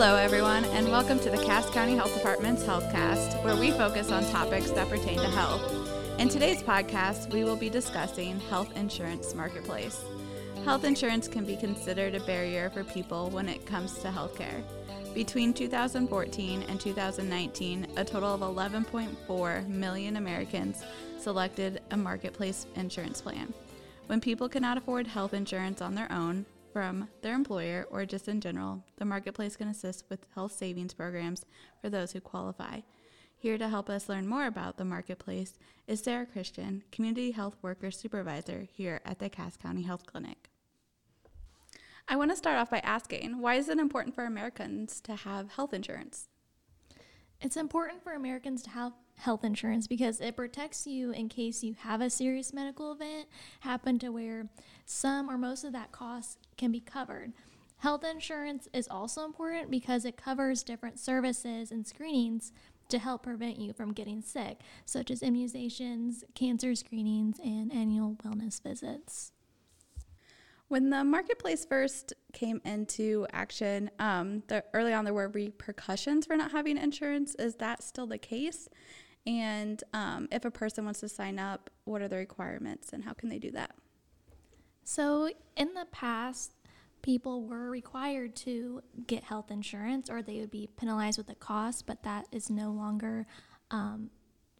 Hello everyone, and welcome to the Cass County Health Department's HealthCast, where we focus on topics that pertain to health. In today's podcast, we will be discussing Health Insurance Marketplace. Health insurance can be considered a barrier for people when it comes to healthcare. Between 2014 and 2019, a total of 11.4 million Americans selected a marketplace insurance plan. When people cannot afford health insurance on their own, from their employer, or just in general, the marketplace can assist with health savings programs for those who qualify. Here to help us learn more about the marketplace is Sarah Christian, Community Health Worker Supervisor here at the Cass County Health Clinic. I want to start off by asking, why is it important for Americans to have health insurance? It's important for Americans to have health insurance because it protects you in case you have a serious medical event happen to where some or most of that cost can be covered. Health insurance is also important because it covers different services and screenings to help prevent you from getting sick, such as immunizations, cancer screenings, and annual wellness visits. When the marketplace first came into action, early on there were repercussions for not having insurance. Is that still the case? And if a person wants to sign up, what are the requirements and how can they do that? So in the past, people were required to get health insurance or they would be penalized with the cost, but that is no longer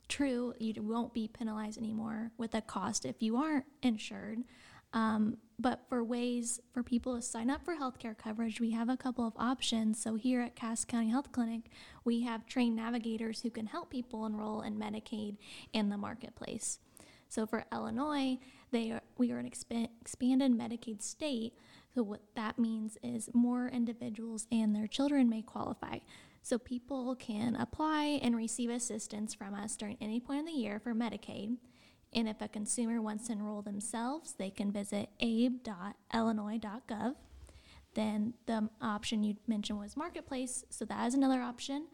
true. You won't be penalized anymore with the cost if you aren't insured. But for ways for people to sign up for healthcare coverage, we have a couple of options. So here at Cass County Health Clinic, we have trained navigators who can help people enroll in Medicaid and the marketplace. So for Illinois, we are an expanded Medicaid state. So what that means is more individuals and their children may qualify. So people can apply and receive assistance from us during any point in the year for Medicaid. And if a consumer wants to enroll themselves, they can visit abe.illinois.gov. Then the option you mentioned was Marketplace, so that is another option.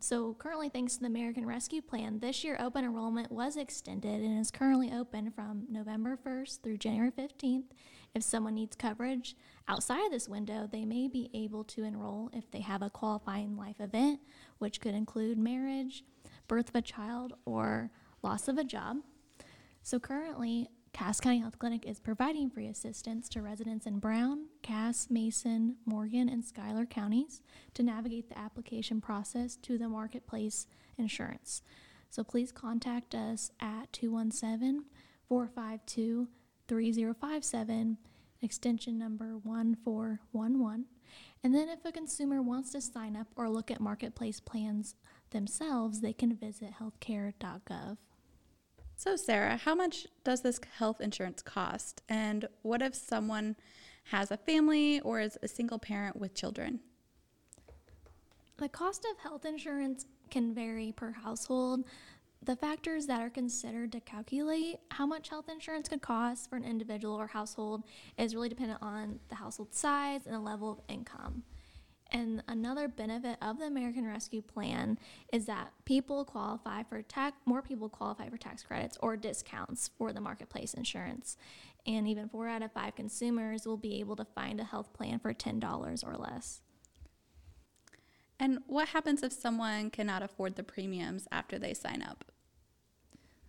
So currently, thanks to the American Rescue Plan, this year open enrollment was extended and is currently open from November 1st through January 15th. If someone needs coverage outside of this window, they may be able to enroll if they have a qualifying life event, which could include marriage, birth of a child, or loss of a job. So currently, Cass County Health Clinic is providing free assistance to residents in Brown, Cass, Mason, Morgan, and Schuyler counties to navigate the application process to the marketplace insurance. So please contact us at 217-452-3057, extension number 1411. And then if a consumer wants to sign up or look at marketplace plans themselves, they can visit healthcare.gov. So Sarah, how much does this health insurance cost? And what if someone has a family or is a single parent with children? The cost of health insurance can vary per household. The factors that are considered to calculate how much health insurance could cost for an individual or household is really dependent on the household size and the level of income. And another benefit of the American Rescue Plan is that more people qualify for tax credits or discounts for the marketplace insurance. And even 4 out of 5 consumers will be able to find a health plan for $10 or less. And what happens if someone cannot afford the premiums after they sign up?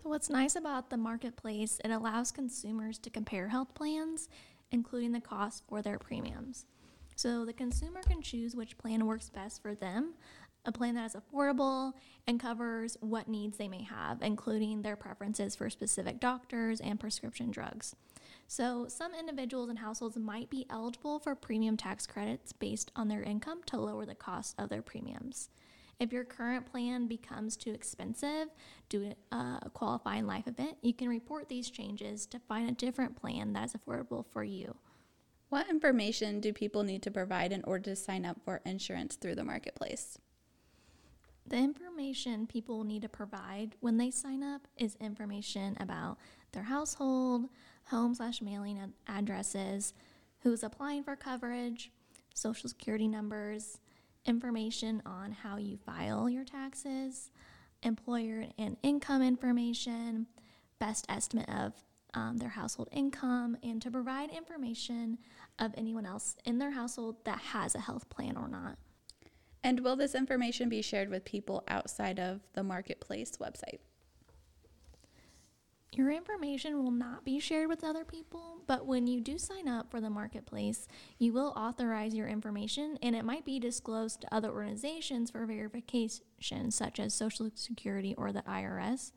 So what's nice about the marketplace, it allows consumers to compare health plans, including the cost for their premiums. So the consumer can choose which plan works best for them, a plan that is affordable and covers what needs they may have, including their preferences for specific doctors and prescription drugs. So some individuals and households might be eligible for premium tax credits based on their income to lower the cost of their premiums. If your current plan becomes too expensive due to a qualifying life event, you can report these changes to find a different plan that is affordable for you. What information do people need to provide in order to sign up for insurance through the marketplace? The information people need to provide when they sign up is information about their household, home/mailing addresses, who's applying for coverage, social security numbers, information on how you file your taxes, employer and income information, best estimate of their household income, and to provide information of anyone else in their household that has a health plan or not. And will this information be shared with people outside of the marketplace website? Your information will not be shared with other people, but when you do sign up for the marketplace, you will authorize your information, and it might be disclosed to other organizations for verification, such as Social Security or the IRS.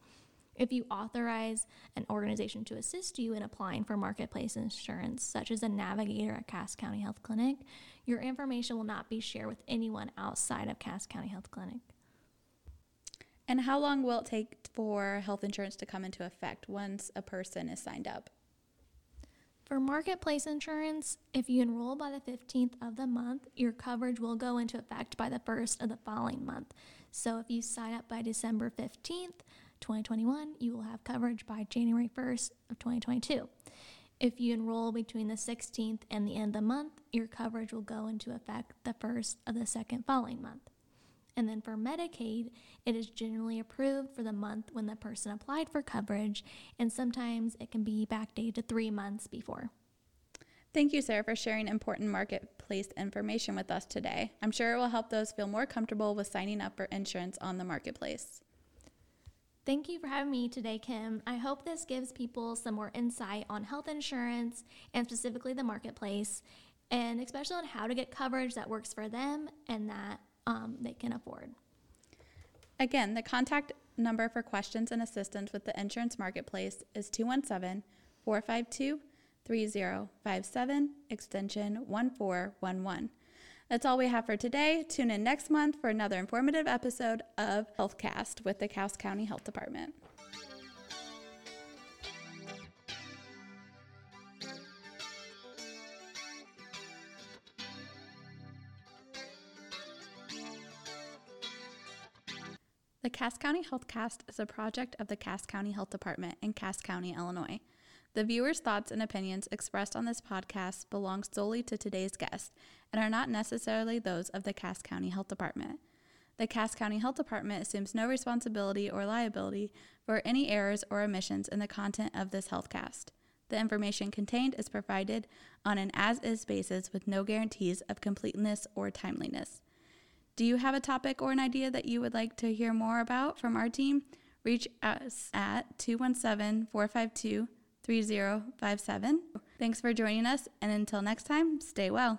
If you authorize an organization to assist you in applying for marketplace insurance, such as a navigator at Cass County Health Clinic, your information will not be shared with anyone outside of Cass County Health Clinic. And how long will it take for health insurance to come into effect once a person is signed up? For marketplace insurance, if you enroll by the 15th of the month, your coverage will go into effect by the 1st of the following month. So if you sign up by December 15th, 2021, you will have coverage by January 1st of 2022. If you enroll between the 16th and the end of the month, your coverage will go into effect the 1st of the second following month. And then for Medicaid, it is generally approved for the month when the person applied for coverage, and sometimes it can be backdated to 3 months before. Thank you, Sarah, for sharing important marketplace information with us today. I'm sure it will help those feel more comfortable with signing up for insurance on the marketplace. Thank you for having me today, Kim. I hope this gives people some more insight on health insurance and specifically the marketplace, and especially on how to get coverage that works for them and that they can afford. Again, the contact number for questions and assistance with the insurance marketplace is 217-452-3057, extension 1411. That's all we have for today. Tune in next month for another informative episode of HealthCast with the Cass County Health Department. The Cass County HealthCast is a project of the Cass County Health Department in Cass County, Illinois. The viewers' thoughts and opinions expressed on this podcast belong solely to today's guest and are not necessarily those of the Cass County Health Department. The Cass County Health Department assumes no responsibility or liability for any errors or omissions in the content of this HealthCast. The information contained is provided on an as-is basis with no guarantees of completeness or timeliness. Do you have a topic or an idea that you would like to hear more about from our team? Reach us at 217-452-3057. Thanks for joining us, and until next time, stay well.